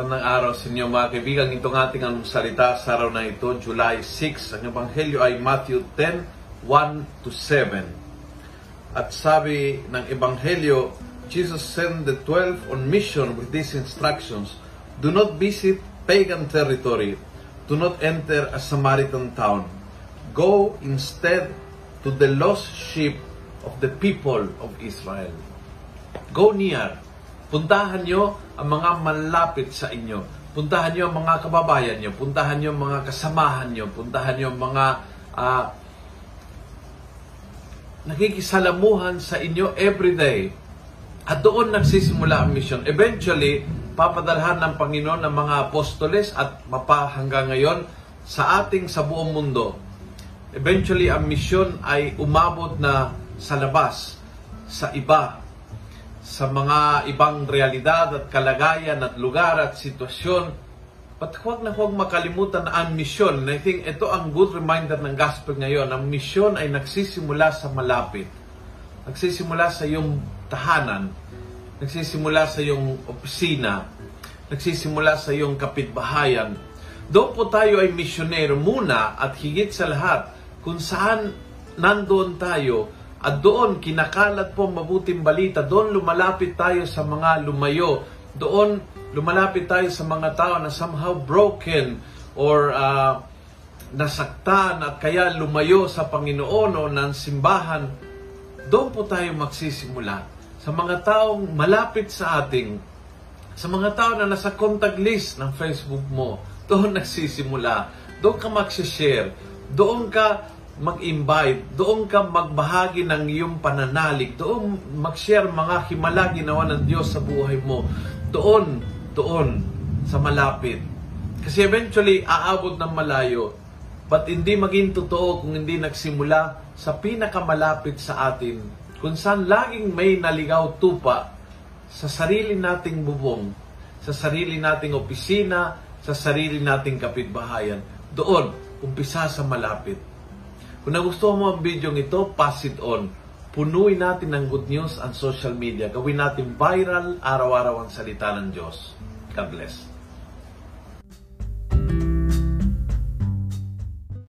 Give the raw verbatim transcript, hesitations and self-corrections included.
Magandang araw sa inyo mga kaibigan. Itong ating anong salita sa araw na ito, July six. Ang Ebanghelyo ay Matthew ten, one to seven. At sabi ng Ebanghelyo, Jesus sent the twelve on mission with these instructions. Do not visit pagan territory. Do not enter a Samaritan town. Go instead to the lost sheep of the people of Israel. Go near. Puntahan nyo ang mga malapit sa inyo. Puntahan nyo ang mga kababayan nyo. Puntahan nyo ang mga kasamahan nyo. Puntahan nyo ang mga uh, nakikisalamuhan sa inyo everyday. At doon nagsisimula ang mission. Eventually, papadalhan ng Panginoon ang mga apostoles at mapa hanggang ngayon sa ating sa buong mundo. Eventually, ang mission ay umabot na sa labas, sa iba, sa mga ibang realidad at kalagayan at lugar at sitwasyon. But huwag na huwag makalimutan ang misyon. And I think ito ang good reminder ng gospel ngayon. Ang misyon ay nagsisimula sa malapit. Nagsisimula sa iyong tahanan. Nagsisimula sa iyong opisina. Nagsisimula sa iyong kapitbahayan. Doon po tayo ay misyonero muna at higit sa lahat kung saan nandoon tayo. At doon, kinakalat po mabuting balita. Doon, lumalapit tayo sa mga lumayo. Doon, lumalapit tayo sa mga tao na somehow broken or uh, nasaktan at kaya lumayo sa Panginoon o ng simbahan. Doon po tayo magsisimula. Sa mga taong malapit sa ating, sa mga tao na nasa contact list ng Facebook mo, doon nagsisimula. Doon ka mag-share. Doon ka mag-invite, doon ka magbahagi ng iyong pananalig, doon mag-share mga himala ginawa ng Diyos sa buhay mo, doon, doon, sa malapit. Kasi eventually, aabot ng malayo, but hindi maging totoo kung hindi nagsimula sa pinakamalapit sa atin, kung saan laging may naligaw tupa sa sarili nating bubong, sa sarili nating opisina, sa sarili nating kapitbahayan. Doon, umpisa sa malapit. Kung nagustuhan mo ang video nito, pass it on. Punuin natin ng good news ang social media. Gawin natin viral araw-araw ang salita ng Diyos. God bless.